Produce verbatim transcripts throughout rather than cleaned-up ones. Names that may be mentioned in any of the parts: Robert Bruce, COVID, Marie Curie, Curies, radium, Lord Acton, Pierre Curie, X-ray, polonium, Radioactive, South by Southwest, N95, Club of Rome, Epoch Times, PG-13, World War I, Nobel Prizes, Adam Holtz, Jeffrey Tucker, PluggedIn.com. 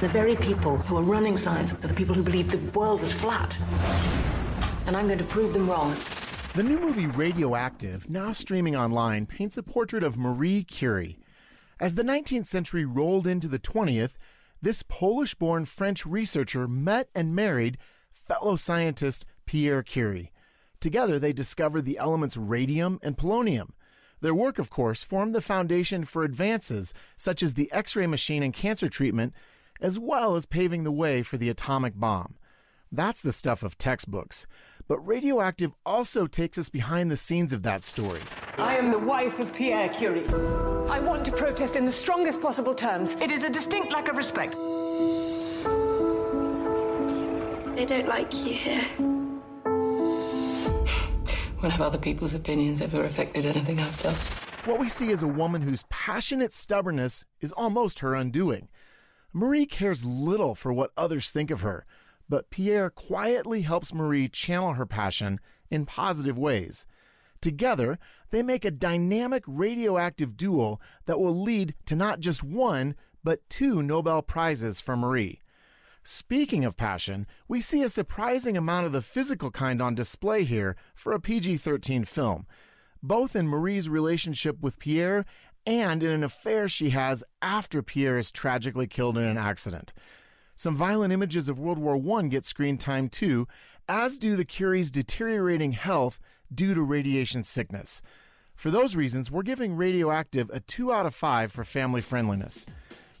The very people who are running science are the people who believe the world is flat. And I'm going to prove them wrong. The new movie Radioactive, now streaming online, paints a portrait of Marie Curie. As the nineteenth century rolled into the twentieth, this Polish-born French researcher met and married fellow scientist Pierre Curie. Together, they discovered the elements radium and polonium. Their work, of course, formed the foundation for advances such as the X-ray machine and cancer treatment, as well as paving the way for the atomic bomb. That's the stuff of textbooks. But Radioactive also takes us behind the scenes of that story. I am the wife of Pierre Curie. I want to protest in the strongest possible terms. It is a distinct lack of respect. They don't like you here. Well, have other people's opinions ever affected anything I've done? What we see is a woman whose passionate stubbornness is almost her undoing. Marie cares little for what others think of her, but Pierre quietly helps Marie channel her passion in positive ways. Together, they make a dynamic radioactive duo that will lead to not just one, but two Nobel Prizes for Marie. Speaking of passion, we see a surprising amount of the physical kind on display here for a P G thirteen film, both in Marie's relationship with Pierre and in an affair she has after Pierre is tragically killed in an accident. Some violent images of World War One get screen time too, as do the Curie's deteriorating health due to radiation sickness. For those reasons, we're giving Radioactive a two out of five for family friendliness.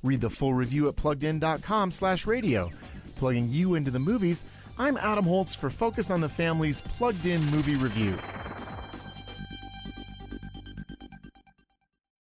Read the full review at plugged in dot com slash radio. Plugging you into the movies, I'm Adam Holtz for Focus on the Family's Plugged In Movie Review.